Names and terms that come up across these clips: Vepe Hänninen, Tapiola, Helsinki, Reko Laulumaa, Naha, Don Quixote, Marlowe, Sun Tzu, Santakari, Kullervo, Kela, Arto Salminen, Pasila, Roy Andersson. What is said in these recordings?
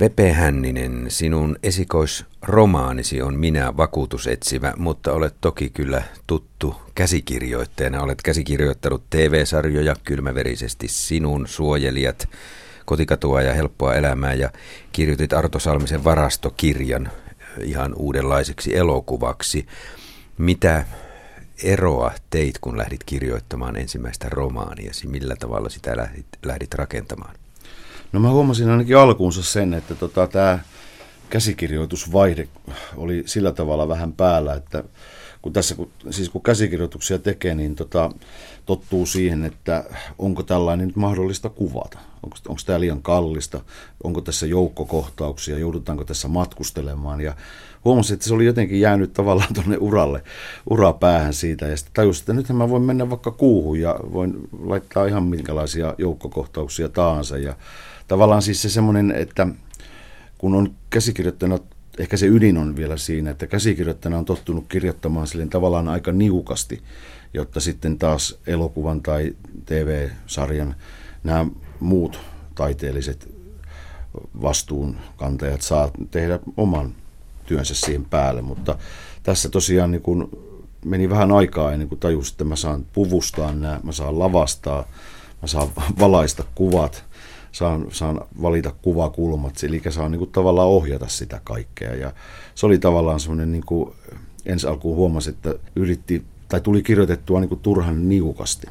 Vepe Hänninen, sinun esikoisromaanisi on Minä vakuutusetsivä, mutta olet toki kyllä tuttu käsikirjoittajana. Olet käsikirjoittanut TV-sarjoja Kylmäverisesti, Sinun suojelijat, Kotikatua ja helppoa elämää ja kirjoitit Arto Salmisen varastokirjan ihan uudenlaiseksi elokuvaksi. Mitä eroa teit, kun lähdit kirjoittamaan ensimmäistä romaaniasi? Millä tavalla sitä lähdit rakentamaan? No mä huomasin ainakin alkuunsa sen, että tämä käsikirjoitusvaihde oli sillä tavalla vähän päällä, että kun käsikirjoituksia tekee, niin tottuu siihen, että onko tällainen nyt mahdollista kuvata, onko tämä liian kallista, onko tässä joukkokohtauksia, joudutaanko tässä matkustelemaan, ja huomasin, että se oli jotenkin jäänyt tavallaan tuonne urapäähän siitä, ja sitten tajusin, että nythän mä voin mennä vaikka Kuuhun ja voin laittaa ihan minkälaisia joukkokohtauksia tahansa, ja tavallaan siis se semmoinen, että kun on käsikirjoittajana, ehkä se ydin on vielä siinä, että käsikirjoittajana on tottunut kirjoittamaan silleen tavallaan aika niukasti, jotta sitten taas elokuvan tai TV-sarjan nämä muut taiteelliset vastuunkantajat saa tehdä oman työnsä siihen päälle, mutta tässä tosiaan niin kun meni vähän aikaa ennen kuin tajusin, että mä saan puvustaa nämä, mä saan lavastaa, mä saan valaista kuvat, saan valita kuvakulmat, eli saan niin kuin tavallaan ohjata sitä kaikkea. Ja se oli tavallaan semmoinen, niin kuin ensi alkuun huomasin, että tuli kirjoitettua niin kuin turhan niukasti.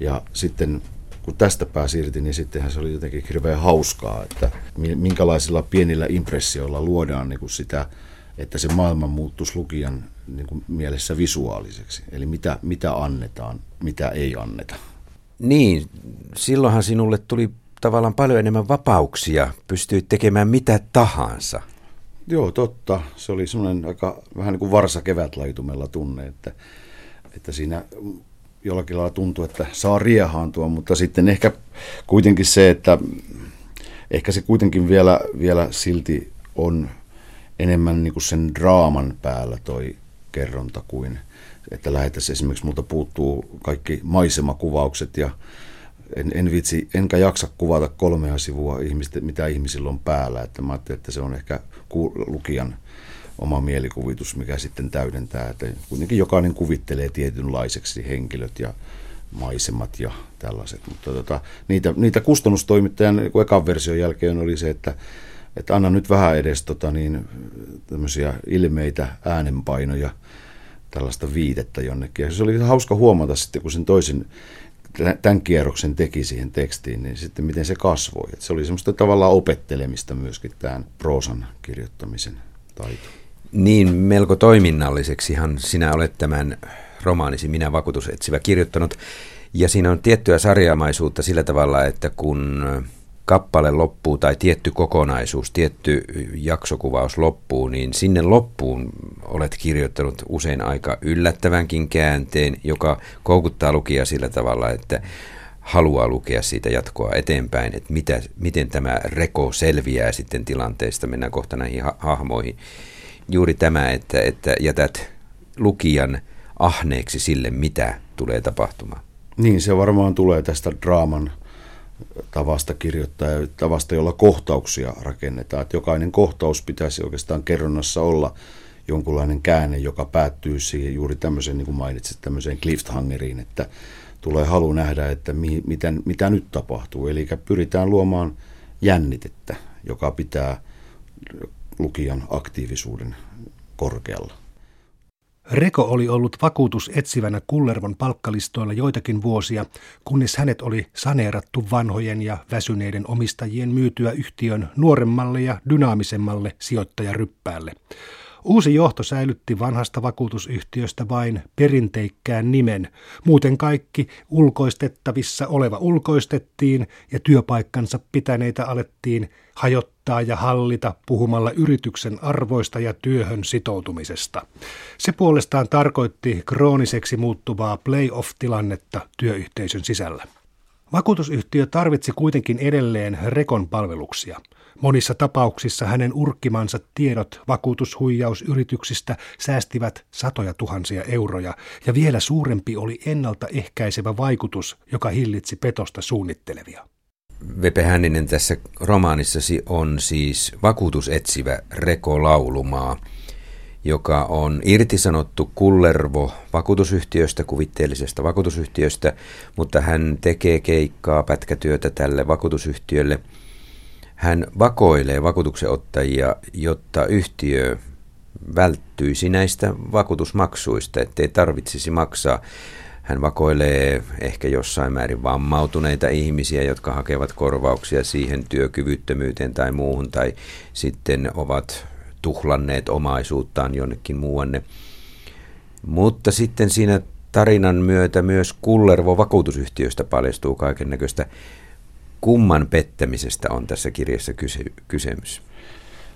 Ja sitten kun tästä pääsiirti, niin sittenhän se oli jotenkin hirveän hauskaa, että minkälaisilla pienillä impressioilla luodaan niin kuin sitä, että se maailma muuttuisi lukijan niin kuin mielessä visuaaliseksi. Eli mitä annetaan, mitä ei anneta. Niin, silloinhan sinulle tuli tavallaan paljon enemmän vapauksia, pystyy tekemään mitä tahansa. Joo, totta. Se oli semmoinen aika vähän niin kuin varsa kevätlaitumella tunne, että siinä jollakin lailla tuntuu, että saa riehaantua, mutta sitten ehkä kuitenkin se, että ehkä se kuitenkin vielä silti on enemmän niin kuin sen draaman päällä toi kerronta kuin, että lähetäisiin esimerkiksi multa puuttuu kaikki maisemakuvaukset ja enkä jaksa kuvata 3 sivua ihmistä, mitä ihmisillä on päällä. Että mä ajattelin, että se on ehkä lukijan oma mielikuvitus, mikä sitten täydentää. Että kuitenkin jokainen kuvittelee tietynlaiseksi henkilöt ja maisemat ja tällaiset. Mutta niitä kustannustoimittajan ekan version jälkeen oli se, että anna nyt vähän edes tämmöisiä ilmeitä, äänenpainoja, tällaista viitettä jonnekin. Ja se oli hauska huomata sitten, kun sen tämän kierroksen teki siihen tekstiin, niin sitten miten se kasvoi. Että se oli semmoista tavallaan opettelemista myöskin tämän proosan kirjoittamisen taito. Niin, melko toiminnalliseksihan sinä olet tämän romaanisi Minä vakuutusetsivä kirjoittanut. Ja siinä on tiettyä sarjamaisuutta sillä tavalla, että kun kappale loppuu tai tietty kokonaisuus, tietty jaksokuvaus loppuu, niin sinne loppuun olet kirjoittanut usein aika yllättävänkin käänteen, joka koukuttaa lukijaa sillä tavalla, että haluaa lukea siitä jatkoa eteenpäin, että miten tämä Reko selviää sitten tilanteesta, mennään kohta näihin hahmoihin. Juuri tämä, että jätät lukijan ahneeksi sille, mitä tulee tapahtumaan. Niin, se varmaan tulee tästä draaman tavasta kirjoittaa ja tavasta, jolla kohtauksia rakennetaan. Että jokainen kohtaus pitäisi oikeastaan kerronnassa olla jonkunlainen käänne, joka päättyy siihen juuri tämmöiseen, niin kuin mainitsit, tämmöiseen cliffhangeriin, että tulee halu nähdä, että mitä nyt tapahtuu. Eli pyritään luomaan jännitettä, joka pitää lukijan aktiivisuuden korkealla. Reko oli ollut vakuutusetsivänä Kullervon palkkalistoilla joitakin vuosia, kunnes hänet oli saneerattu vanhojen ja väsyneiden omistajien myytyä yhtiön nuoremmalle ja dynaamisemmalle sijoittajaryppäälle. Uusi johto säilytti vanhasta vakuutusyhtiöstä vain perinteikkään nimen. Muuten kaikki ulkoistettavissa oleva ulkoistettiin ja työpaikkansa pitäneitä alettiin hajottaa ja hallita puhumalla yrityksen arvoista ja työhön sitoutumisesta. Se puolestaan tarkoitti krooniseksi muuttuvaa play-off-tilannetta työyhteisön sisällä. Vakuutusyhtiö tarvitsi kuitenkin edelleen Rekon palveluksia. Monissa tapauksissa hänen urkkimansa tiedot vakuutushuijausyrityksistä säästivät satoja tuhansia euroja, ja vielä suurempi oli ennaltaehkäisevä vaikutus, joka hillitsi petosta suunnittelevia. Vepe Hänninen tässä romaanissasi on siis vakuutusetsivä Reko Laulumaa, joka on irtisanottu Kullervo-vakuutusyhtiöstä, kuvitteellisesta vakuutusyhtiöstä, mutta hän tekee keikkaa, pätkätyötä tälle vakuutusyhtiölle. Hän vakoilee vakuutuksenottajia, jotta yhtiö välttyisi näistä vakuutusmaksuista, ettei tarvitsisi maksaa. Hän vakoilee ehkä jossain määrin vammautuneita ihmisiä, jotka hakevat korvauksia siihen työkyvyttömyyteen tai muuhun, tai sitten ovat tuhlanneet omaisuuttaan jonnekin muuanne. Mutta sitten siinä tarinan myötä myös Kullervo-vakuutusyhtiöstä paljastuu kaikennäköistä. Kumman pettämisestä on tässä kirjassa kysymys?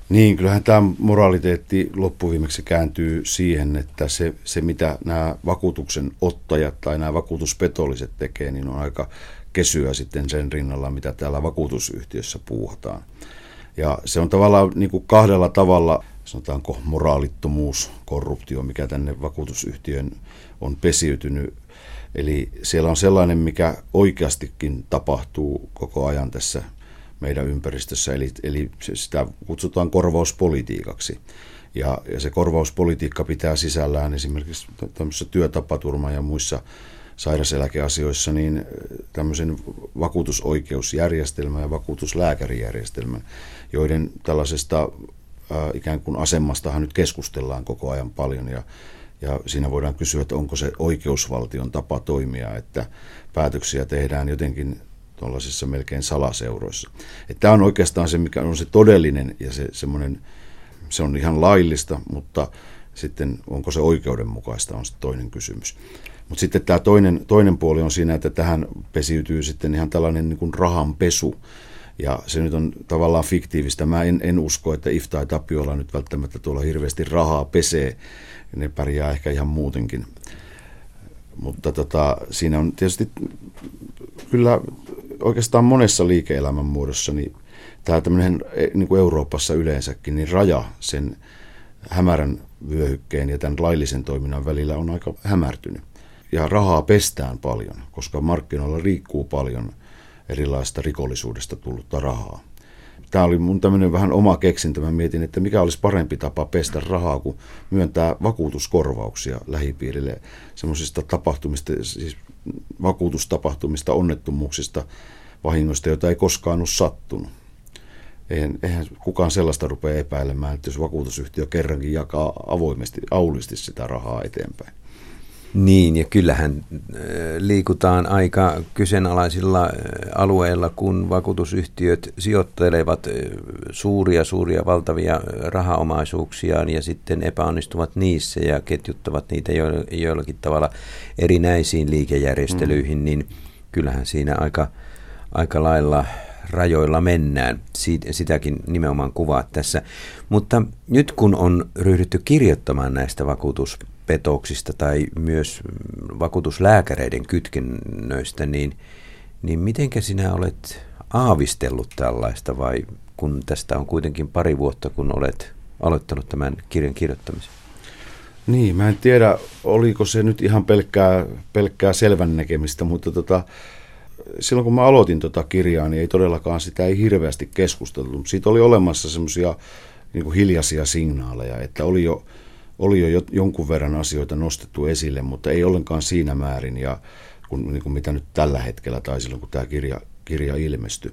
Niin, kyllähän tämä moraliteetti loppuviimeksi kääntyy siihen, että se mitä nämä vakuutuksenottajat tai nämä vakuutuspetolliset tekee, niin on aika kesyä sitten sen rinnalla, mitä täällä vakuutusyhtiössä puuhataan. Ja se on tavallaan niin kuin kahdella tavalla, sanotaanko moraalittomuus, korruptio, mikä tänne vakuutusyhtiön on pesiytynyt. Eli siellä on sellainen, mikä oikeastikin tapahtuu koko ajan tässä meidän ympäristössä, eli sitä kutsutaan korvauspolitiikaksi. Ja se korvauspolitiikka pitää sisällään esimerkiksi tämmöisessä työtapaturma- ja muissa sairauseläkeasioissa niin tämmöisen vakuutusoikeusjärjestelmän ja vakuutuslääkärijärjestelmän, joiden tällaisesta ikään kuin asemastahan nyt keskustellaan koko ajan paljon. Ja siinä voidaan kysyä, että onko se oikeusvaltion tapa toimia, että päätöksiä tehdään jotenkin tuollaisissa melkein salaseuroissa. Että tämä on oikeastaan se, mikä on se todellinen ja se on ihan laillista, mutta sitten onko se oikeudenmukaista, on se toinen kysymys. Mutta sitten tämä toinen puoli on siinä, että tähän pesiytyy sitten ihan tällainen niin kuin rahanpesu. Ja se nyt on tavallaan fiktiivistä. Mä en usko, että If tai Tapiola nyt välttämättä tuolla hirveästi rahaa pesee. Ne pärjää ehkä ihan muutenkin. Mutta siinä on tietysti kyllä oikeastaan monessa liike-elämän muodossa, niin tämä tämmöinen niin kuin Euroopassa yleensäkin, niin raja sen hämärän vyöhykkeen ja tämän laillisen toiminnan välillä on aika hämärtynyt. Ja rahaa pestään paljon, koska markkinoilla liikkuu paljon erilaista rikollisuudesta tullutta rahaa. Tämä oli mun tämmöinen vähän oma keksintö. Mä mietin, että mikä olisi parempi tapa pestä rahaa, kuin myöntää vakuutuskorvauksia lähipiirille semmoisista tapahtumista, siis vakuutustapahtumista, onnettomuuksista, vahingoista, joita ei koskaan ole sattunut. Eihän kukaan sellaista rupea epäilemään, että jos vakuutusyhtiö kerrankin jakaa avoimesti, aulisti sitä rahaa eteenpäin. Niin, ja kyllähän liikutaan aika kyseenalaisilla alueilla, kun vakuutusyhtiöt sijoittelevat suuria valtavia rahaomaisuuksiaan ja sitten epäonnistuvat niissä ja ketjuttavat niitä jollakin tavalla erinäisiin liikejärjestelyihin, niin kyllähän siinä aika lailla rajoilla mennään. Sitäkin nimenomaan kuvaa tässä. Mutta nyt kun on ryhdytty kirjoittamaan näistä vakuutuspetoksista tai myös vakuutuslääkäreiden kytkennöistä, niin mitenkä sinä olet aavistellut tällaista, vai kun tästä on kuitenkin pari vuotta, kun olet aloittanut tämän kirjan kirjoittamisen? Niin, mä en tiedä, oliko se nyt ihan pelkkää selvän näkemistä, mutta silloin kun mä aloitin kirjaa, niin ei todellakaan sitä ei hirveästi keskusteltu, mutta siitä oli olemassa semmoisia niin kuin hiljaisia signaaleja, että oli jo jonkun verran asioita nostettu esille, mutta ei ollenkaan siinä määrin, ja niin kuin mitä nyt tällä hetkellä tai silloin kun tämä kirja ilmestyi.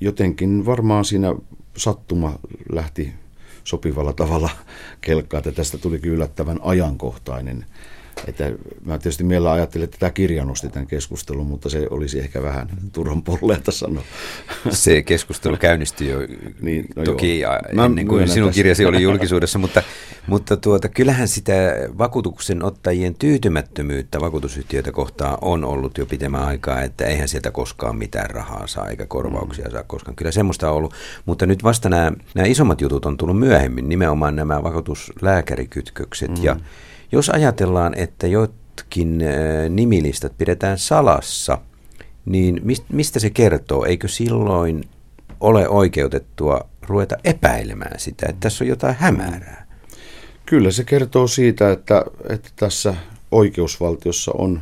Jotenkin varmaan siinä sattuma lähti sopivalla tavalla kelkkaan, että tästä tulikin yllättävän ajankohtainen. Että mä tietysti mielellä ajattelin, että tämä kirja nosti tämän keskustelun, mutta se olisi ehkä vähän turhan polleelta sanoa. Se keskustelu käynnistyi jo niin, toki ennen kuin sinun kirjasi oli julkisuudessa, mutta kyllähän sitä vakuutuksenottajien tyytymättömyyttä vakuutusyhtiöitä kohtaan on ollut jo pitemmän aikaa, että eihän sieltä koskaan mitään rahaa saa eikä korvauksia saa koskaan. Kyllä semmoista on ollut, mutta nyt vasta nämä isommat jutut on tullut myöhemmin, nimenomaan nämä vakuutuslääkärikytkökset ja jos ajatellaan, että jotkin nimilistat pidetään salassa, niin mistä se kertoo? Eikö silloin ole oikeutettua ruveta epäilemään sitä, että tässä on jotain hämärää? Kyllä se kertoo siitä, että tässä oikeusvaltiossa on,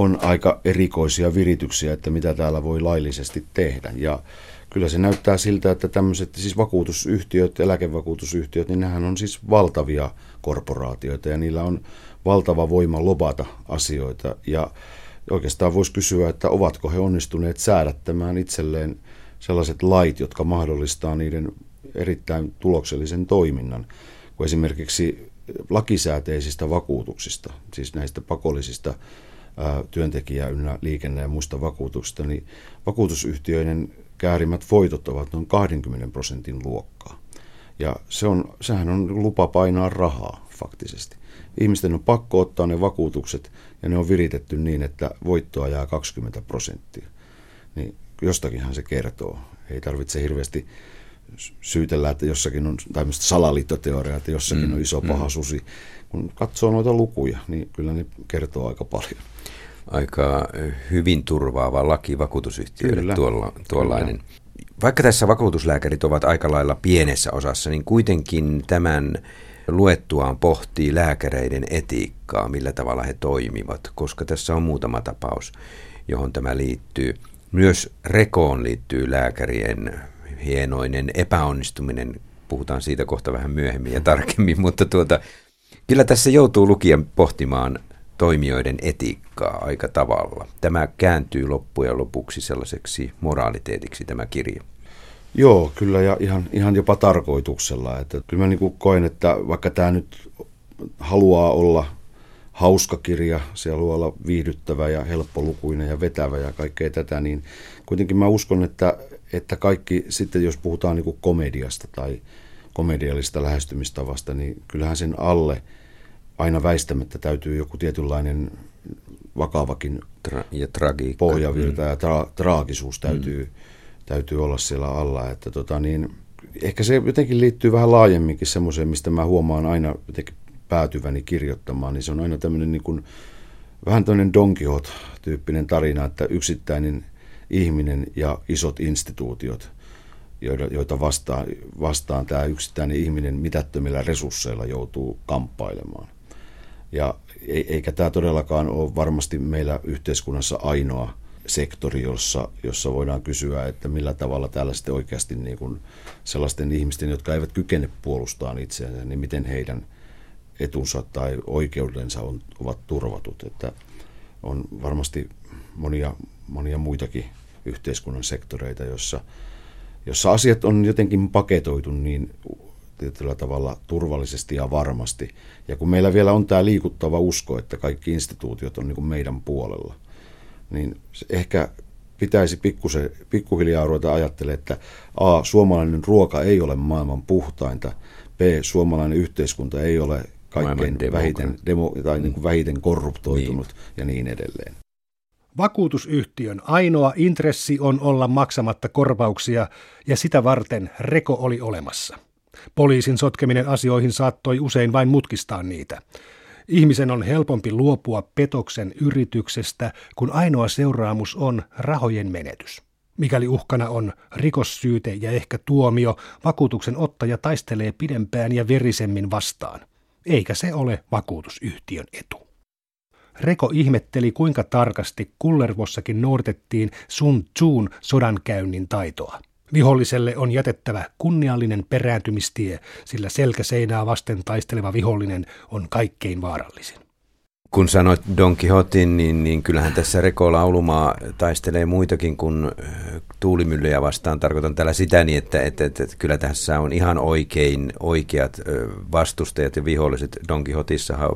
on aika erikoisia virityksiä, että mitä täällä voi laillisesti tehdä. Ja kyllä se näyttää siltä, että tämmöiset siis vakuutusyhtiöt, eläkevakuutusyhtiöt, niin nehän on siis valtavia korporaatioita ja niillä on valtava voima lobata asioita. Ja oikeastaan voisi kysyä, että ovatko he onnistuneet säädättämään itselleen sellaiset lait, jotka mahdollistaa niiden erittäin tuloksellisen toiminnan, kun esimerkiksi lakisääteisistä vakuutuksista, siis näistä pakollisista työntekijä- ynnä liikenne- ja muista vakuutuksista, niin vakuutusyhtiöiden käärimät voitot ovat noin 20% luokkaa. Ja sehän on lupa painaa rahaa faktisesti. Ihmisten on pakko ottaa ne vakuutukset ja ne on viritetty niin, että voittoa jää 20%. Niin jostakinhan se kertoo. Ei tarvitse hirveästi syytellä, että jossakin on tämmöistä salaliittoteoriaa, että jossakin on iso paha susi. Kun katsoo noita lukuja, niin kyllä ne kertoo aika paljon. Aika hyvin turvaava laki vakuutusyhtiöille tuollainen. Kyllä. Vaikka tässä vakuutuslääkärit ovat aika lailla pienessä osassa, niin kuitenkin tämän luettuaan pohtii lääkäreiden etiikkaa, millä tavalla he toimivat, koska tässä on muutama tapaus, johon tämä liittyy. Myös rekoon liittyy lääkärien hienoinen epäonnistuminen. Puhutaan siitä kohta vähän myöhemmin ja tarkemmin, mutta kyllä tässä joutuu lukijan pohtimaan toimijoiden etiikkaa aika tavalla. Tämä kääntyy loppujen lopuksi sellaiseksi moraaliteetiksi tämä kirja. Joo, kyllä ja ihan jopa tarkoituksella. Että kyllä mä niin koen, että vaikka tämä nyt haluaa olla hauska kirja, se haluaa olla viihdyttävä ja helppolukuinen ja vetävä ja kaikkea tätä, niin kuitenkin mä uskon, että kaikki sitten, jos puhutaan niin komediasta tai komediallisesta lähestymistavasta, niin kyllähän sen alle aina väistämättä täytyy joku tietynlainen vakavakin pohjavirta ja traagisuus täytyy olla siellä alla. Että ehkä se jotenkin liittyy vähän laajemminkin semmoiseen, mistä mä huomaan aina jotenkin päätyväni kirjoittamaan, niin se on aina tämmöinen niin kuin, vähän tämmöinen Don Quixote-tyyppinen tarina, että yksittäinen ihminen ja isot instituutiot, joita vastaan tämä yksittäinen ihminen mitättömillä resursseilla joutuu kamppailemaan. Ja eikä tämä todellakaan ole varmasti meillä yhteiskunnassa ainoa sektori, jossa voidaan kysyä, että millä tavalla täällä sitten oikeasti niin kuin sellaisten ihmisten, jotka eivät kykene puolustamaan itseänsä, niin miten heidän etunsa tai oikeudensa ovat turvatut. Että on varmasti monia muitakin yhteiskunnan sektoreita, jossa asiat on jotenkin paketoitu niin tietyllä tavalla turvallisesti ja varmasti. Ja kun meillä vielä on tämä liikuttava usko, että kaikki instituutiot on niin kuin meidän puolella, niin ehkä pitäisi pikkuhiljaa ruveta ajattelemaan, että a. suomalainen ruoka ei ole maailman puhtainta, b. suomalainen yhteiskunta ei ole kaikkein vähiten korruptoitunut ja niin edelleen. Vakuutusyhtiön ainoa intressi on olla maksamatta korvauksia, ja sitä varten reko oli olemassa. Poliisin sotkeminen asioihin saattoi usein vain mutkistaa niitä. Ihmisen on helpompi luopua petoksen yrityksestä, kun ainoa seuraamus on rahojen menetys. Mikäli uhkana on rikossyyte ja ehkä tuomio, vakuutuksen ottaja taistelee pidempään ja verisemmin vastaan. Eikä se ole vakuutusyhtiön etu. Reko ihmetteli, kuinka tarkasti Kullervossakin noudatettiin Sun Tsun sodankäynnin taitoa. Viholliselle on jätettävä kunniallinen perääntymistie, sillä selkäseinää vasten taisteleva vihollinen on kaikkein vaarallisin. Kun sanoit Don Quixoten, niin kyllähän tässä Reko Laulumaa taistelee muitakin kuin tuulimyllyjä vastaan. Tarkoitan tällä sitä niin, että kyllä tässä on ihan oikeat vastustajat ja viholliset. Don Quixotissahan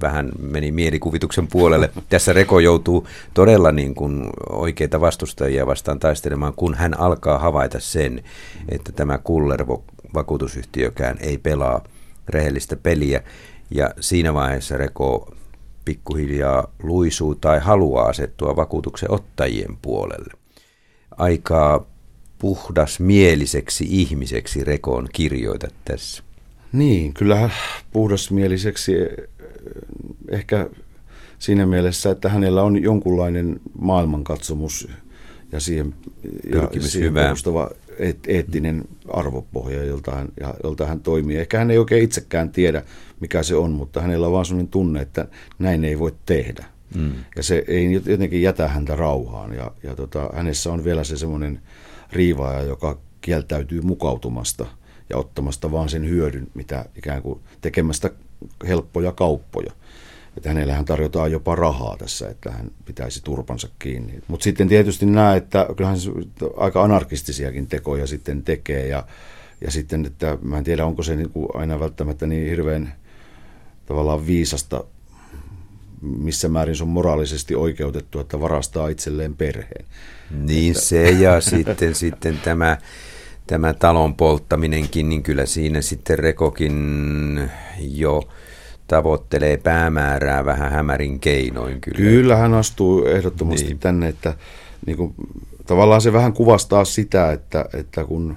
vähän meni mielikuvituksen puolelle. Tässä Reko joutuu todella niin kuin oikeita vastustajia vastaan taistelemaan, kun hän alkaa havaita sen, että tämä Kullervo vakuutusyhtiökään ei pelaa rehellistä peliä. Ja siinä vaiheessa Reko pikkuhiljaa luisuu tai haluaa asettua vakuutuksen ottajien puolelle. Aika puhdasmieliseksi ihmiseksi Rekoon kirjoitat tässä. Niin, kyllä puhdasmieliseksi ehkä siinä mielessä, että hänellä on jonkunlainen maailmankatsomus ja siihen perustava eettinen arvopohja, jolta hän toimii. Ehkä hän ei oikein itsekään tiedä, mikä se on, mutta hänellä on vaan sellainen tunne, että näin ei voi tehdä. Ja se ei jotenkin jätä häntä rauhaan. Ja hänessä on vielä se semmoinen riivaaja, joka kieltäytyy mukautumasta ja ottamasta vaan sen hyödyn, mitä ikään kuin tekemästä helppoja kauppoja. Että hänellähän tarjotaan jopa rahaa tässä, että hän pitäisi turpansa kiinni. Mutta sitten tietysti näe, että kyllähän aika anarkistisiakin tekoja sitten tekee. Ja sitten, että mä en tiedä, onko se niin kuin aina välttämättä niin hirveän tavallaan viisasta, missä määrin se on moraalisesti oikeutettu, että varastaa itselleen perheen. Niin että se ja sitten tämä talon polttaminenkin, niin kyllä siinä sitten Rekokin jo tavoittelee päämäärää vähän hämärin keinoin. Kyllä hän astuu ehdottomasti niin tänne, että niin kuin, tavallaan se vähän kuvastaa sitä, että kun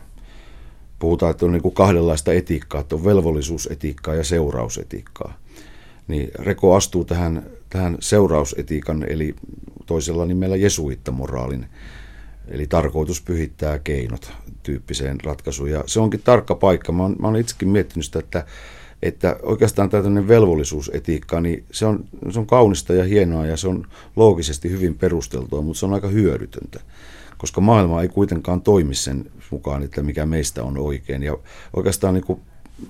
puhutaan, että on niin kuin kahdenlaista etiikkaa, että on velvollisuusetiikkaa ja seurausetiikkaa, niin Reko astuu tähän seurausetiikan, eli toisella nimellä jesuittamoraalin, eli tarkoitus pyhittää keinot tyyppiseen ratkaisuun. Ja se onkin tarkka paikka. Mä oon itsekin miettinyt sitä, että oikeastaan tämmöinen velvollisuusetiikka, niin se on kaunista ja hienoa ja se on loogisesti hyvin perusteltua, mutta se on aika hyödytöntä, koska maailma ei kuitenkaan toimi sen mukaan, että mikä meistä on oikein. Ja oikeastaan niin kuin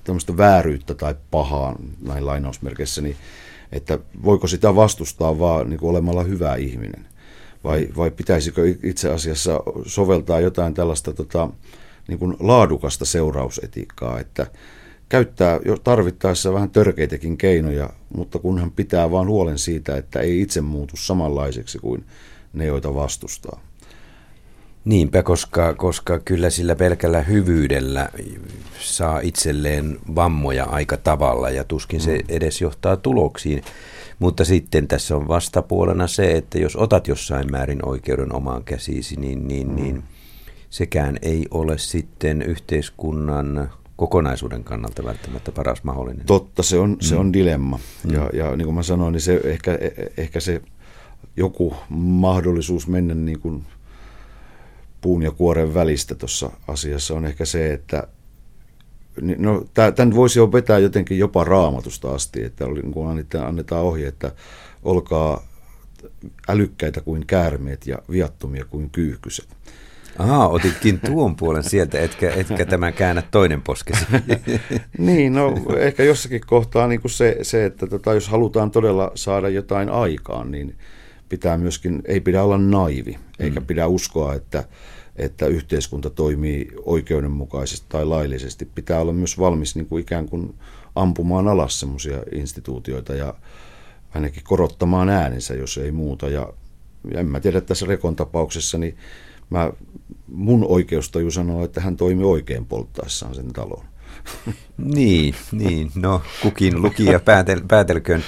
tämmöistä vääryyttä tai pahaa näin lainausmerkeissä, niin että voiko sitä vastustaa vaan niin kuin olemalla hyvä ihminen? Vai pitäisikö itse asiassa soveltaa jotain tällaista niin kuin laadukasta seurausetiikkaa, että käyttää jo tarvittaessa vähän törkeitäkin keinoja, mutta kunhan pitää vaan huolen siitä, että ei itse muutu samanlaiseksi kuin ne, joita vastustaa. Niinpä, koska kyllä sillä pelkällä hyvyydellä saa itselleen vammoja aika tavalla ja tuskin se edes johtaa tuloksiin. Mutta sitten tässä on vastapuolena se, että jos otat jossain määrin oikeuden omaan käsiisi, niin sekään ei ole sitten yhteiskunnan kokonaisuuden kannalta välttämättä paras mahdollinen. Totta, se on dilemma. Ja niin kuin mä sanoin, niin se ehkä se joku mahdollisuus mennä niin kuin puun ja kuoren välistä tuossa asiassa on ehkä se, että no, tämän voisi jo vetää jotenkin jopa Raamatusta asti, että kun annetaan ohje, että olkaa älykkäitä kuin käärmeet ja viattomia kuin kyyhkyset. Aha, otitkin tuon puolen sieltä, etkä tämän käännä toinen poskesi. Niin, no ehkä jossakin kohtaa niin kuin se että jos halutaan todella saada jotain aikaan, niin pitää myöskin, ei pidä olla naivi, eikä pidä uskoa, että yhteiskunta toimii oikeudenmukaisesti tai laillisesti. Pitää olla myös valmis niin kuin ikään kuin ampumaan alas semmoisia instituutioita ja ainakin korottamaan äänensä, jos ei muuta. Ja en mä tiedä, tässä Rekon tapauksessa, niin mun oikeustaju sanoo, että hän toimi oikein polttaessaan sen talon. Niin, no kukin lukija päätelköön,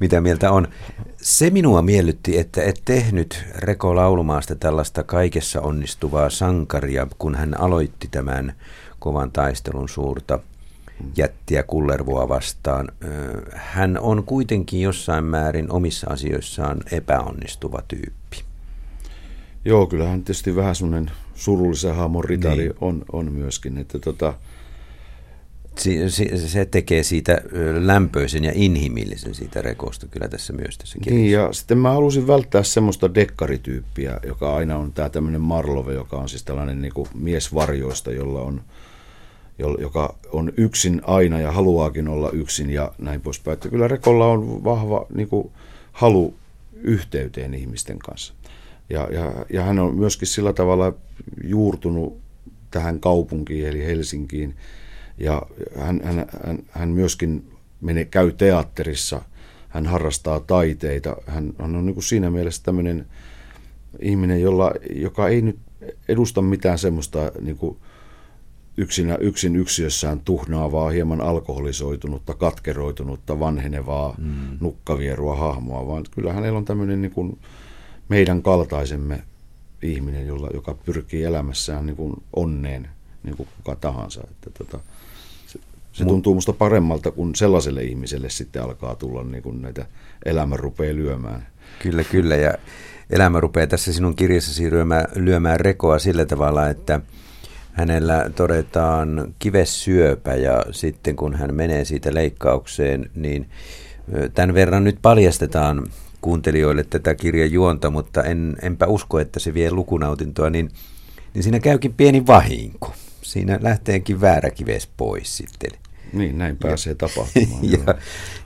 mitä mieltä on. Se minua miellytti, että et tehnyt Reko Laulumaasta tällaista kaikessa onnistuvaa sankaria, kun hän aloitti tämän kovan taistelun suurta jättiä Kullervoa vastaan. Hän on kuitenkin jossain määrin omissa asioissaan epäonnistuva tyyppi. Joo, kyllähän tietysti vähän semmoinen surullisen haamon ritari niin on myöskin, että se tekee siitä lämpöisen ja inhimillisen siitä Rekosta kyllä tässä myös tässä kirjassa. Niin, ja sitten mä halusin välttää semmoista dekkarityyppiä, joka aina on tämä tämmöinen Marlowe, joka on siis tällainen niin kuin mies varjoista, joka on yksin aina ja haluaakin olla yksin ja näin poispäin. Että kyllä Rekolla on vahva niin kuin halu yhteyteen ihmisten kanssa. Ja hän on myöskin sillä tavalla juurtunut tähän kaupunkiin eli Helsinkiin. Ja hän myöskin käy teatterissa, hän harrastaa taiteita, hän on niin kuin siinä mielessä tämmöinen ihminen, joka ei nyt edusta mitään semmoista niin kuin yksin yksiössään tuhnaavaa, hieman alkoholisoitunutta, katkeroitunutta, vanhenevaa, nukkavierua hahmoa, vaan kyllä hänellä on tämmöinen niin kuin meidän kaltaisemme ihminen, joka pyrkii elämässään niin kuin onneen, niin kuin kuka tahansa, että se tuntuu musta paremmalta, kun sellaiselle ihmiselle sitten alkaa tulla niin kuin näitä elämä rupeaa lyömään. Kyllä, ja elämä rupeaa tässä sinun kirjassasi lyömään Rekoa sillä tavalla, että hänellä todetaan kivessyöpä ja sitten kun hän menee siitä leikkaukseen, niin tämän verran nyt paljastetaan kuuntelijoille tätä kirjan juonta, mutta enpä usko, että se vie lukunautintoa, niin siinä käykin pieni vahinko. Siinä lähteenkin väärä kives pois sitten. Niin, näin pääsee tapahtumaan.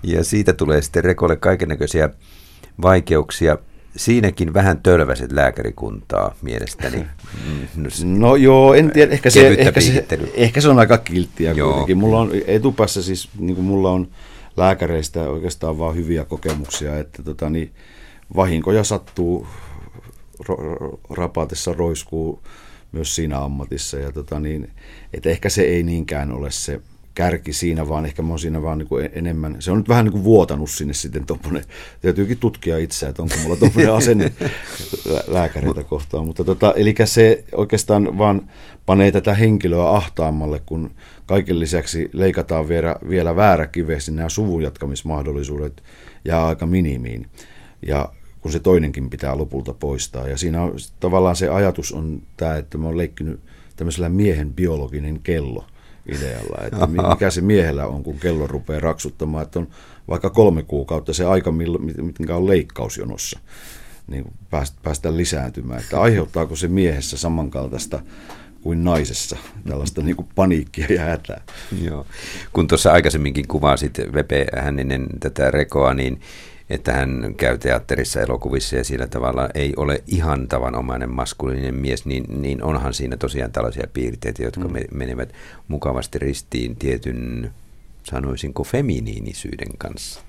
Ja siitä tulee sitten Rekolle kaikennäköisiä vaikeuksia. Siinäkin vähän tölväset lääkärikuntaa mielestäni. No joo, en tiedä. Ehkä se on aika kilttiä kuitenkin. Mulla on etupäässä siis, niin kuin mulla on lääkäreistä oikeastaan vaan hyviä kokemuksia, että vahinkoja sattuu, rapatessa roiskuu myös siinä ammatissa. Ja että ehkä se ei niinkään ole se kärki siinä, vaan ehkä mä oon siinä vaan niin enemmän, se on nyt vähän niin kuin vuotanut sinne sitten tommoinen, täytyykin tutkia itseä, että onko mulla tommoinen asenne lääkäreitä kohtaan, mutta eli se oikeastaan vaan panee tätä henkilöä ahtaammalle, kun kaiken lisäksi leikataan vielä väärä kives, niin nämä suvun jatkamismahdollisuudet jää aika minimiin, ja kun se toinenkin pitää lopulta poistaa, ja siinä on, tavallaan se ajatus on tämä, että mä oon leikkinyt tämmöisellä miehen biologinen kello, idealla, että mikä se miehellä on, kun kello rupeaa raksuttamaan, että on vaikka 3 kuukautta se aika, mitkä on leikkausjonossa, niin päästään lisääntymään, että aiheuttaako se miehessä samankaltaista kuin naisessa, tällaista niin kuin paniikkia ja hätää. Joo. Kun tuossa aikaisemminkin kuvasit Vepe Hänninen tätä Rekoa, niin että hän käy teatterissa, elokuvissa ja sillä tavalla ei ole ihan tavanomainen maskuliininen mies, niin onhan siinä tosiaan tällaisia piirteitä, jotka menevät mukavasti ristiin tietyn, sanoisinko, feminiinisyyden kanssa.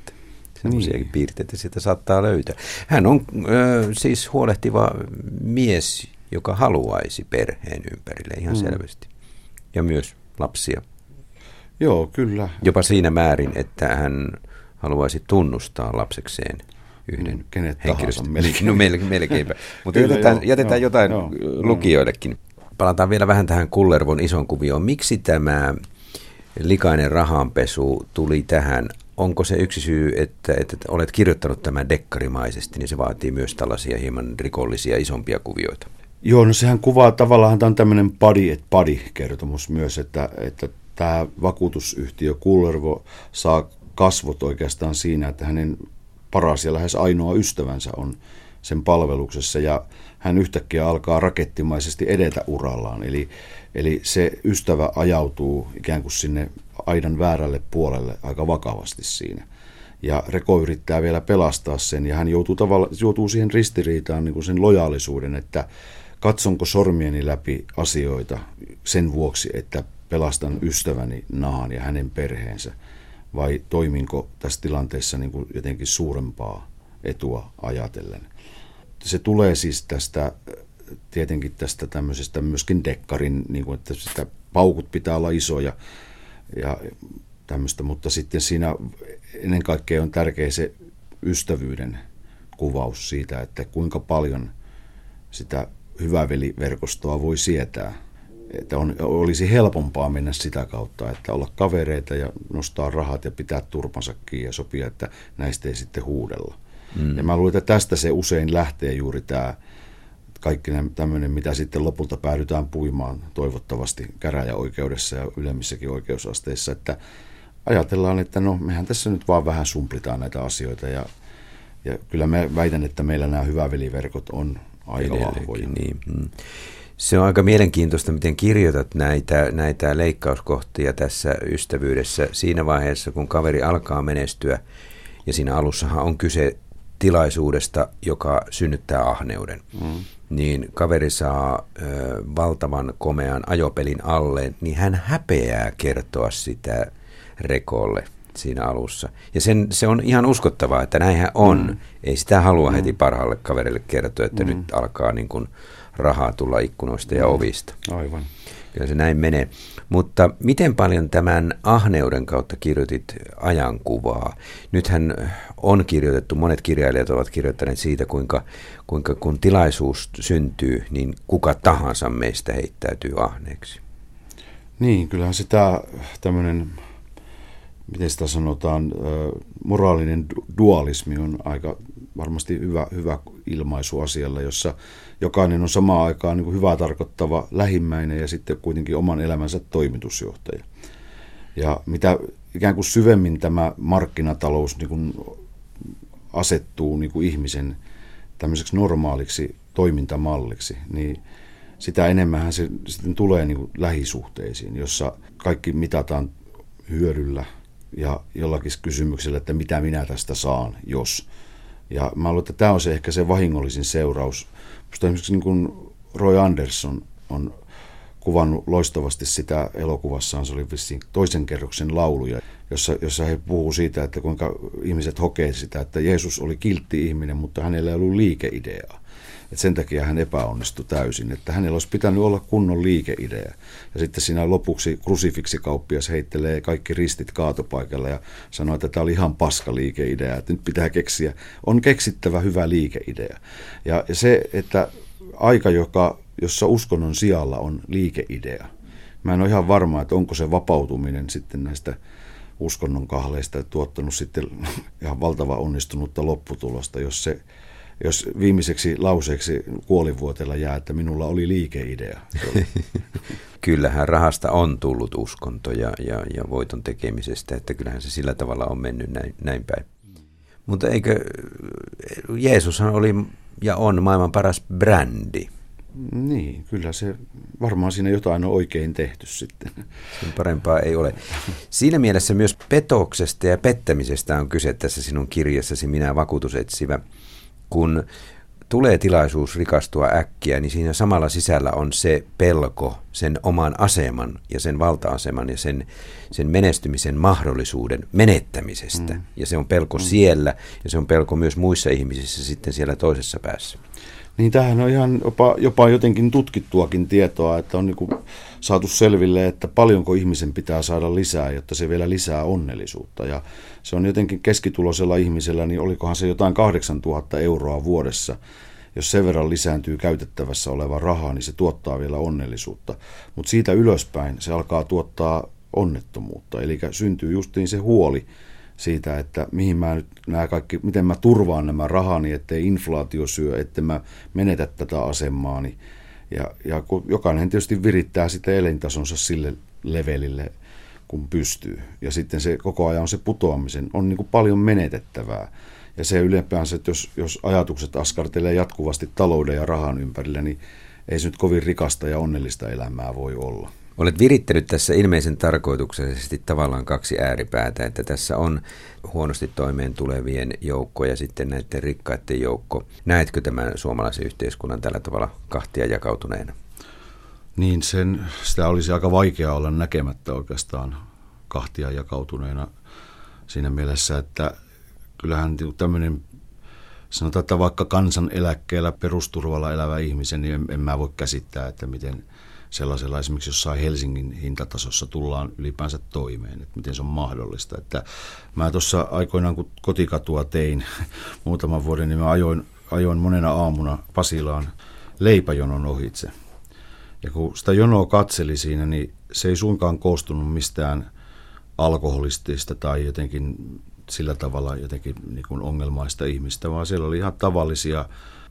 Sellaisiakin piirteitä sitä saattaa löytää. Hän on siis huolehtiva mies, joka haluaisi perheen ympärille ihan selvästi ja myös lapsia. Joo, kyllä. Jopa siinä määrin, että hän haluaisi tunnustaa lapsekseen yhden henkilöstä. Melkeinpä. Mutta jätetään jotain lukijoillekin. Palataan vielä vähän tähän Kullervon ison kuvioon. Miksi tämä likainen rahanpesu tuli tähän? Onko se yksi syy, että olet kirjoittanut tämän dekkarimaisesti, niin se vaatii myös tällaisia hieman rikollisia, isompia kuvioita? Joo, no sehän kuvaa tavallaan, tämä on tämmöinen padi et padi -kertomus myös, että tämä vakuutusyhtiö Kullervo saa kasvot oikeastaan siinä, että hänen paras ja lähes ainoa ystävänsä on sen palveluksessa ja hän yhtäkkiä alkaa rakettimaisesti edetä urallaan. Eli se ystävä ajautuu ikään kuin sinne aidan väärälle puolelle aika vakavasti siinä. Ja Reko yrittää vielä pelastaa sen ja hän joutuu siihen ristiriitaan niin kuin sen lojaalisuuden, että katsonko sormieni läpi asioita sen vuoksi, että pelastan ystäväni Nahan ja hänen perheensä. Vai toiminko tässä tilanteessa niin kuin jotenkin suurempaa etua ajatellen? Se tulee siis tästä tämmöisestä myöskin dekkarin, niin kuin, että sitä paukut pitää olla isoja ja tämmöistä, mutta sitten siinä ennen kaikkea on tärkeä se ystävyyden kuvaus siitä, että kuinka paljon sitä hyväveliverkostoa voi sietää. Että olisi helpompaa mennä sitä kautta, että olla kavereita ja nostaa rahat ja pitää turpansa kiinni ja sopia, että näistä ei sitten huudella. Ja mä luulen, että tästä se usein lähtee juuri tämä kaikki tämmöinen, mitä sitten lopulta päädytään puimaan toivottavasti käräjäoikeudessa ja ylemmissäkin oikeusasteissa, että ajatellaan, että no mehän tässä nyt vaan vähän sumplitaan näitä asioita ja kyllä mä väitän, että meillä nämä hyväveliverkot on aika vahvoja. Se on aika mielenkiintoista, miten kirjoitat näitä leikkauskohtia tässä ystävyydessä siinä vaiheessa, kun kaveri alkaa menestyä. Ja siinä alussahan on kyse tilaisuudesta, joka synnyttää ahneuden. Niin kaveri saa valtavan komean ajopelin alle, niin hän häpeää kertoa sitä Rekolle siinä alussa. Ja se on ihan uskottavaa, että näinhän on. Ei sitä halua heti parhaalle kaverille kertoa, että nyt alkaa niin kuin rahaa tulla ikkunoista ja ovista. Aivan. Kyllä se näin menee. Mutta miten paljon tämän ahneuden kautta kirjoitit ajankuvaa? Nythän on kirjoitettu, monet kirjailijat ovat kirjoittaneet siitä, kuinka kun tilaisuus syntyy, niin kuka tahansa meistä heittäytyy ahneeksi. Niin, kyllähän sitä tämmöinen, miten sitä sanotaan, moraalinen dualismi on aika varmasti hyvä ilmaisu asialla, jossa jokainen on samaan aikaan niin kuin hyvää tarkoittava lähimmäinen ja sitten kuitenkin oman elämänsä toimitusjohtaja. Ja mitä ikään kuin syvemmin tämä markkinatalous niin kuin asettuu niin kuin ihmisen tämmöiseksi normaaliksi toimintamalliksi, niin sitä enemmän se sitten tulee niin kuin lähisuhteisiin, jossa kaikki mitataan hyödyllä ja jollakin kysymyksellä, että mitä minä tästä saan, jos. Ja mä luulen, että tämä on se ehkä se vahingollisin seuraus. Musta esimerkiksi niin kuin Roy Andersson on kuvannut loistavasti sitä elokuvassaan, se oli vissiin toisen kerroksen lauluja, jossa he puhuu siitä, että kuinka ihmiset hokee sitä, että Jeesus oli kiltti ihminen, mutta hänellä ei ollut liikeideaa. Et sen takia hän epäonnistui täysin, että hänellä olisi pitänyt olla kunnon liikeidea. Ja sitten siinä lopuksi krusifiksikauppias heittelee kaikki ristit kaatopaikalla ja sanoo, että tämä oli ihan paska liikeidea, että nyt pitää keksiä. On keksittävä hyvä liikeidea. Ja se, että aika, jossa uskonnon sijalla on liikeidea. Mä en ole ihan varma, että onko se vapautuminen sitten näistä uskonnon kahleista tuottanut sitten ihan valtava onnistunutta lopputulosta, jos viimeiseksi lauseeksi kuolinvuotella jää, että minulla oli liikeidea. Kyllähän rahasta on tullut uskonto ja voiton tekemisestä, että kyllähän se sillä tavalla on mennyt näin päin. Mutta eikö, Jeesushan oli ja on maailman paras brändi. Niin, kyllä se varmaan siinä jotain on oikein tehty sitten. Sen parempaa ei ole. Siinä mielessä myös petoksesta ja pettämisestä on kyse tässä sinun kirjassasi Minä vakuutusetsivä. Kun tulee tilaisuus rikastua äkkiä, niin siinä samalla sisällä on se pelko, sen oman aseman ja sen valta-aseman ja sen menestymisen mahdollisuuden menettämisestä. Ja se on pelko siellä ja se on pelko myös muissa ihmisissä sitten siellä toisessa päässä. Niin tämähän on ihan jopa jotenkin tutkittuakin tietoa, että on niin kuin saatu selville, että paljonko ihmisen pitää saada lisää, jotta se vielä lisää onnellisuutta. Ja se on jotenkin keskituloisella ihmisellä, niin olikohan se jotain 8 000 euroa vuodessa. Jos sen verran lisääntyy käytettävässä oleva rahaa, niin se tuottaa vielä onnellisuutta. Mutta siitä ylöspäin se alkaa tuottaa onnettomuutta, eli syntyy justiin se huoli siitä, että mihin mä nyt nämä kaikki, miten mä turvaan nämä rahani, ettei inflaatio syö, etten mä menetä tätä asemaani. Ja jokainen tietysti virittää sitä elintasonsa sille levelille, kun pystyy. Ja sitten se koko ajan on se putoamisen, on niin kuin paljon menetettävää. Ja se ylipäänsä, että jos ajatukset askartelee jatkuvasti talouden ja rahan ympärillä, niin ei se nyt kovin rikasta ja onnellista elämää voi olla. Olet virittänyt tässä ilmeisen tarkoituksellisesti tavallaan kaksi ääripäätä, että tässä on huonosti toimeen tulevien joukko ja sitten näiden rikkaiden joukko. Näetkö tämän suomalaisen yhteiskunnan tällä tavalla kahtia jakautuneena? Niin, sitä olisi aika vaikea olla näkemättä oikeastaan kahtia jakautuneena siinä mielessä, että kyllähän tämmöinen, sanotaan, että vaikka kansaneläkkeellä perusturvalla elävä ihmisen, niin en mä voi käsittää, että miten sellaisella esimerkiksi jossain Helsingin hintatasossa tullaan ylipäänsä toimeen, että miten se on mahdollista. Että mä tuossa aikoinaan, kun kotikatua tein muutaman vuoden, niin mä ajoin monena aamuna Pasilaan leipäjonon ohitse. Ja kun sitä jonoa katseli siinä, niin se ei suinkaan koostunut mistään alkoholistista tai jotenkin sillä tavalla jotenkin niin kuin ongelmaista ihmistä, vaan siellä oli ihan tavallisia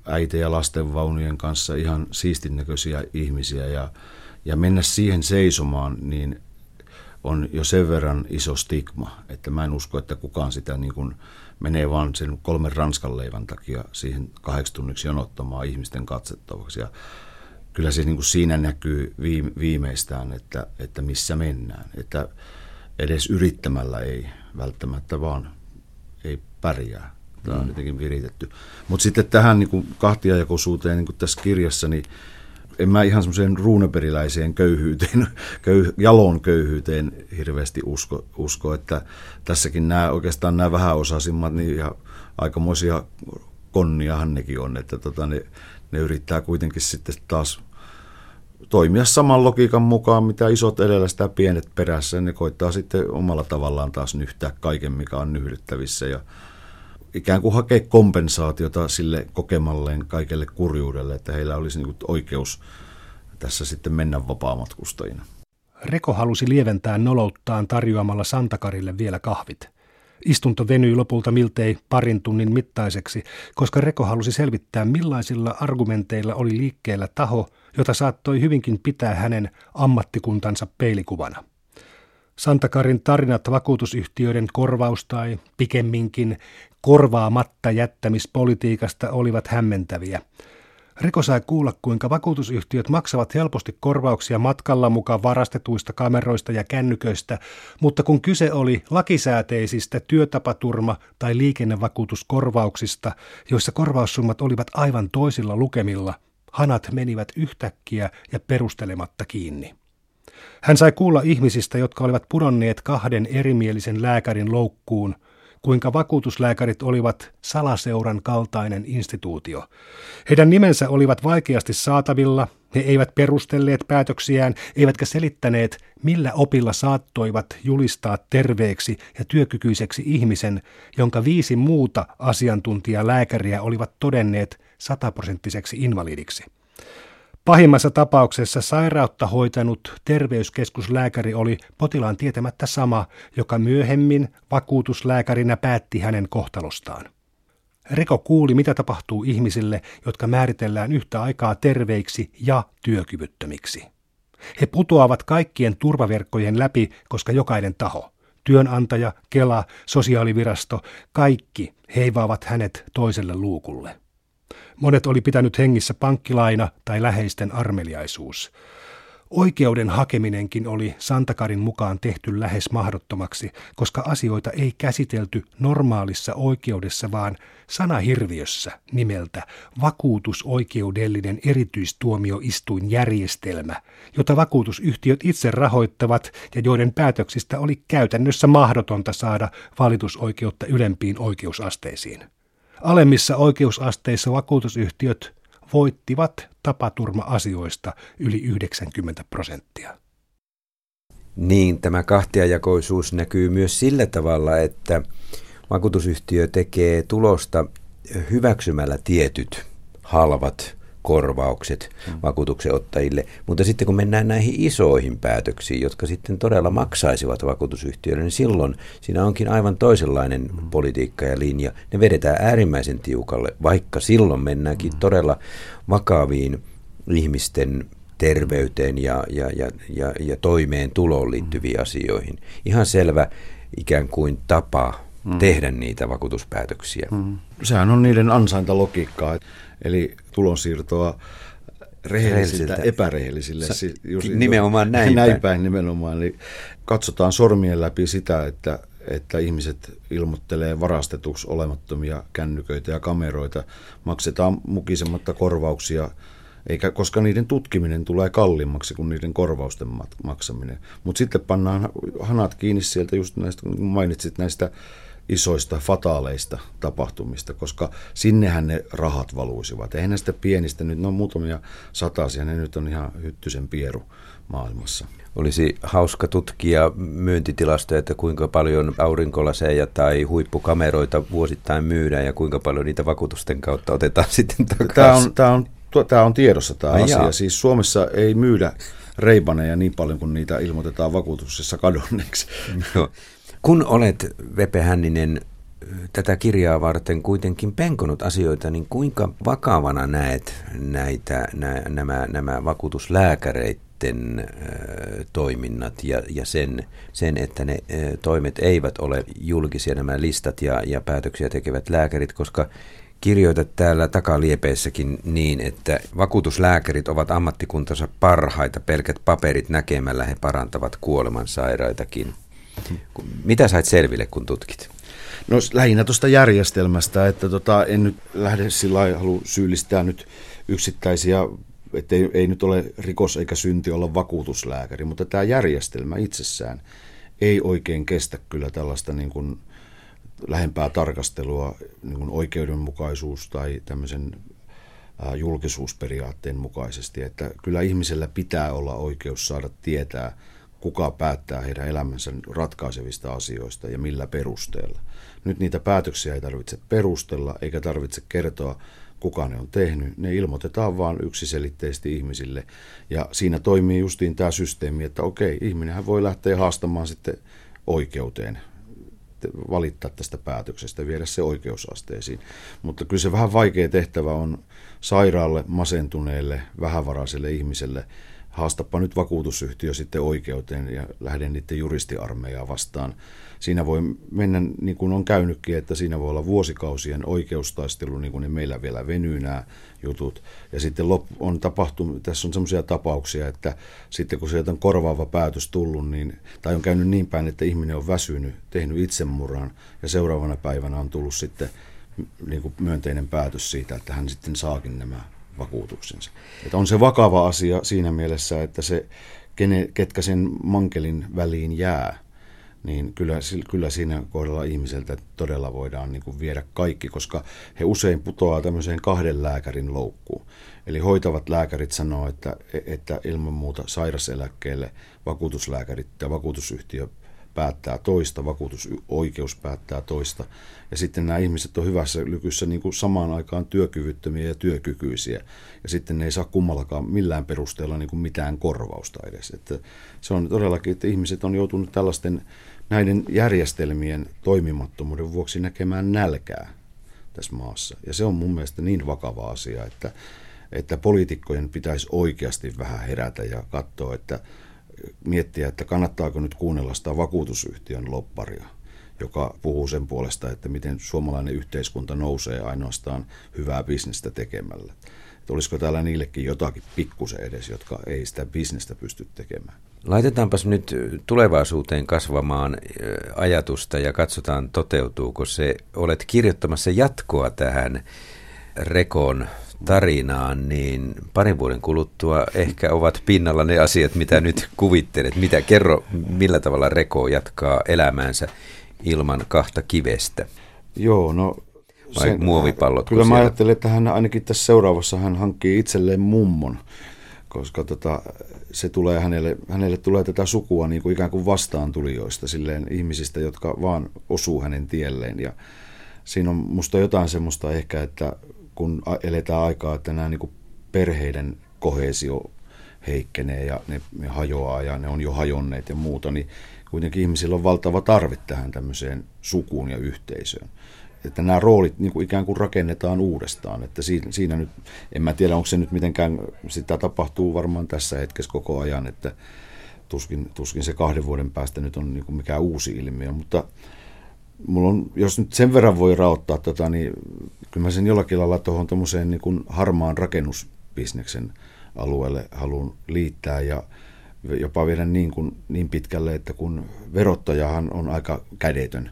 äitejä lastenvaunujen kanssa, ihan siistinnäköisiä ihmisiä ja mennä siihen seisomaan, niin on jo sen verran iso stigma, että mä en usko, että kukaan sitä niin kuin menee vaan sen 3 ranskanleivän takia siihen 8 tunniksi jonottamaan ihmisten katsettavaksi. Ja kyllä se niin kuin siinä näkyy viimeistään, että missä mennään, että edes yrittämällä ei välttämättä vaan ei pärjää. Tämä on jotenkin viritetty. Mutta sitten tähän niin kahtiajakoisuuteen niin tässä kirjassa, niin en mä ihan semmoiseen ruuneperiläiseen köyhyyteen, jalon köyhyyteen hirveästi usko, että tässäkin nämä vähäosaisimmat niin ja aikamoisia konniahan nekin on, että ne yrittää kuitenkin sitten taas toimia saman logiikan mukaan, mitä isot edellä sitä pienet perässä, ne koittaa sitten omalla tavallaan taas nyhtää kaiken, mikä on nyhdyttävissä ja ikään kuin hakee kompensaatiota sille kokemalleen kaikelle kurjuudelle, että heillä olisi niin kuin oikeus tässä sitten mennä vapaamatkustajina. Reko halusi lieventää nolouttaan tarjoamalla Santakarille vielä kahvit. Istunto venyi lopulta miltei 2 tunnin mittaiseksi, koska Reko halusi selvittää, millaisilla argumenteilla oli liikkeellä taho, jota saattoi hyvinkin pitää hänen ammattikuntansa peilikuvana. Santakarin tarinat vakuutusyhtiöiden korvaus- tai pikemminkin korvaamatta jättämispolitiikasta olivat hämmentäviä. Reko sai kuulla, kuinka vakuutusyhtiöt maksavat helposti korvauksia matkalla mukaan varastetuista kameroista ja kännyköistä, mutta kun kyse oli lakisääteisistä työtapaturma- tai liikennevakuutuskorvauksista, joissa korvaussummat olivat aivan toisilla lukemilla, hanat menivät yhtäkkiä ja perustelematta kiinni. Hän sai kuulla ihmisistä, jotka olivat pudonneet kahden erimielisen lääkärin loukkuun, kuinka vakuutuslääkärit olivat salaseuran kaltainen instituutio. Heidän nimensä olivat vaikeasti saatavilla, he eivät perustelleet päätöksiään, eivätkä selittäneet, millä opilla saattoivat julistaa terveeksi ja työkykyiseksi ihmisen, jonka 5 muuta asiantuntijalääkäriä olivat todenneet 100-prosenttiseksi invalidiksi. Pahimmassa tapauksessa sairautta hoitanut terveyskeskuslääkäri oli potilaan tietämättä sama, joka myöhemmin vakuutuslääkärinä päätti hänen kohtalostaan. Reko kuuli, mitä tapahtuu ihmisille, jotka määritellään yhtä aikaa terveiksi ja työkyvyttömiksi. He putoavat kaikkien turvaverkkojen läpi, koska jokainen taho, työnantaja, Kela, sosiaalivirasto, kaikki heivaavat hänet toiselle luukulle. Monet oli pitänyt hengissä pankkilaina tai läheisten armeliaisuus. Oikeuden hakeminenkin oli Santakarin mukaan tehty lähes mahdottomaksi, koska asioita ei käsitelty normaalissa oikeudessa, vaan sanahirviössä nimeltä vakuutusoikeudellinen erityistuomioistuinjärjestelmä, jota vakuutusyhtiöt itse rahoittavat ja joiden päätöksistä oli käytännössä mahdotonta saada valitusoikeutta ylempiin oikeusasteisiin. Alemmissa oikeusasteissa vakuutusyhtiöt voittivat tapaturma-asioista yli 90%. Niin, tämä kahtiajakoisuus näkyy myös sillä tavalla, että vakuutusyhtiö tekee tulosta hyväksymällä tietyt halvat korvaukset vakuutuksen ottajille, mutta sitten kun mennään näihin isoihin päätöksiin, jotka sitten todella maksaisivat vakuutusyhtiöille, niin silloin siinä onkin aivan toisenlainen politiikka ja linja. Ne vedetään äärimmäisen tiukalle, vaikka silloin mennäänkin todella vakaviin ihmisten terveyteen ja toimeentuloon liittyviin asioihin. Ihan selvä ikään kuin tapa tehdä niitä vakuutuspäätöksiä. Sehän on niiden ansaintalogiikkaa, eli tulonsiirtoa rehellisiltä epärehellisille. Nimenomaan näin päin. Nimenomaan. Eli katsotaan sormien läpi sitä, että ihmiset ilmoittelee varastetuksi olemattomia kännyköitä ja kameroita, maksetaan mukisematta korvauksia, koska niiden tutkiminen tulee kalliimmaksi kuin niiden korvausten maksaminen. Mutta sitten pannaan hanat kiinni sieltä just näistä, kun mainitsit näistä isoista fataaleista tapahtumista, koska sinnehän ne rahat valuisivat. Eihän näistä pienistä, nyt ne on muutamia satasia, ne nyt on ihan hyttysen pieru maailmassa. Olisi hauska tutkia myyntitilastoja, että kuinka paljon aurinkolaseja tai huippukameroita vuosittain myydään ja kuinka paljon niitä vakuutusten kautta otetaan sitten takaisin. Tämä on tiedossa tämä asia. Siis Suomessa ei myydä reipaneja niin paljon kuin niitä ilmoitetaan vakuutuksessa kadonneeksi. No. Kun olet, Vepe Hänninen, tätä kirjaa varten kuitenkin penkonut asioita, niin kuinka vakavana näet nämä vakuutuslääkäreiden toiminnat ja sen, että ne toimet eivät ole julkisia, nämä listat ja päätöksiä tekevät lääkärit, koska kirjoitat täällä takaliepeissäkin niin, että vakuutuslääkärit ovat ammattikuntansa parhaita, pelkät paperit näkemällä he parantavat kuolemansairaitakin. Mitä sait selville, kun tutkit? No lähinnä tuosta järjestelmästä, että en nyt lähde sillä lailla, halua syyllistää nyt yksittäisiä, että ei nyt ole rikos eikä synti olla vakuutuslääkäri, mutta tämä järjestelmä itsessään ei oikein kestä kyllä tällaista niin kuin lähempää tarkastelua, niin kuin oikeudenmukaisuus tai tämmöisen julkisuusperiaatteen mukaisesti, että kyllä ihmisellä pitää olla oikeus saada tietää, kuka päättää heidän elämänsä ratkaisevista asioista ja millä perusteella. Nyt niitä päätöksiä ei tarvitse perustella eikä tarvitse kertoa, kuka ne on tehnyt. Ne ilmoitetaan vaan yksiselitteisesti ihmisille ja siinä toimii justiin tämä systeemi, että okei, ihminenhän voi lähteä haastamaan sitten oikeuteen, valittaa tästä päätöksestä, viedä se oikeusasteisiin. Mutta kyllä se vähän vaikea tehtävä on sairaalle, masentuneelle, vähävaraiselle ihmiselle haastappa nyt vakuutusyhtiö sitten oikeuteen ja lähde niiden juristiarmeijaa vastaan. Siinä voi mennä niin kuin on käynytkin, että siinä voi olla vuosikausien oikeustaistelu, niin kuin ne meillä vielä venyy nämä jutut. Ja sitten on tapahtunut, tässä on semmoisia tapauksia, että sitten kun sieltä on korvaava päätös tullut, niin, tai on käynyt niin päin, että ihminen on väsynyt, tehnyt itsemurhan ja seuraavana päivänä on tullut sitten niin kuin myönteinen päätös siitä, että hän sitten saakin nämä vakuutuksensa. Että on se vakava asia siinä mielessä, että se, ketkä sen mankelin väliin jää, niin kyllä siinä kohdalla ihmiseltä todella voidaan niin kuin viedä kaikki, koska he usein putoaa tämmöiseen kahden lääkärin loukkuun. Eli hoitavat lääkärit sanoo, että ilman muuta sairaseläkkeelle vakuutuslääkärit ja vakuutusyhtiö päättää toista, vakuutusoikeus päättää toista. Ja sitten nämä ihmiset on hyvässä lykyssä niin kuin samaan aikaan työkyvyttömiä ja työkykyisiä. Ja sitten ne ei saa kummallakaan millään perusteella niin kuin mitään korvausta edes. Että se on todellakin, että ihmiset on joutunut tällaisten näiden järjestelmien toimimattomuuden vuoksi näkemään nälkää tässä maassa. Ja se on mun mielestä niin vakava asia, että poliitikkojen pitäisi oikeasti vähän herätä ja katsoa, että miettiä, että kannattaako nyt kuunnella sitä vakuutusyhtiön lobbaria, joka puhuu sen puolesta, että miten suomalainen yhteiskunta nousee ainoastaan hyvää bisnestä tekemällä. Että olisiko täällä niillekin jotakin pikkusen edes, jotka ei sitä bisnestä pysty tekemään. Laitetaanpas nyt tulevaisuuteen kasvamaan ajatusta ja katsotaan, toteutuuko se. Olet kirjoittamassa jatkoa tähän Rekon tarinaan, niin parin vuoden kuluttua ehkä ovat pinnalla ne asiat, mitä nyt kuvittelet. Kerro, millä tavalla Reko jatkaa elämäänsä ilman kahta kivestä? Joo, no... Vai sen, muovipallot? Kyllä mä ajattelen, että hän ainakin tässä seuraavassa hän hankkii itselleen mummon, koska se tulee hänelle tulee tätä sukua niin kuin ikään kuin vastaantulijoista, silleen ihmisistä, jotka vaan osuu hänen tielleen. Ja siinä on musta jotain semmoista ehkä, että kun eletään aikaa, että nämä niin kuin perheiden koheesio heikkenee ja ne hajoaa ja ne on jo hajonneet ja muuta, niin kuitenkin ihmisillä on valtava tarve tähän tämmöiseen sukuun ja yhteisöön. Että nämä roolit niin kuin ikään kuin rakennetaan uudestaan. Että siinä nyt, en mä tiedä onko se nyt mitenkään, sitä tapahtuu varmaan tässä hetkessä koko ajan, että tuskin se 2 vuoden päästä nyt on niin kuin mikään uusi ilmiö, mutta mulla on, jos nyt sen verran voi raottaa tätä, niin kyllä mä sen jollakin lailla tuohon tommoseen niin kuin harmaan rakennusbisneksen alueelle haluan liittää ja jopa viedä niin pitkälle, että kun verottajahan on aika kädetön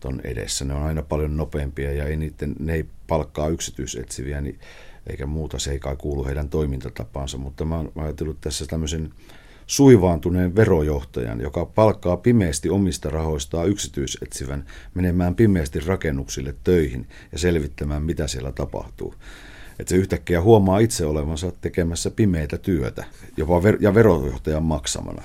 ton edessä, ne on aina paljon nopeampia ja ne ei palkkaa yksityisetsiviä, niin eikä muuta, se ei kai kuulu heidän toimintatapaansa, mutta mä oon ajatellut tässä tämmöisen suivaantuneen verojohtajan, joka palkkaa pimeästi omista rahoistaan yksityisetsivän menemään pimeästi rakennuksille töihin ja selvittämään, mitä siellä tapahtuu. Että se yhtäkkiä huomaa itse olevansa tekemässä pimeätä työtä, jopa ja verojohtajan maksamana.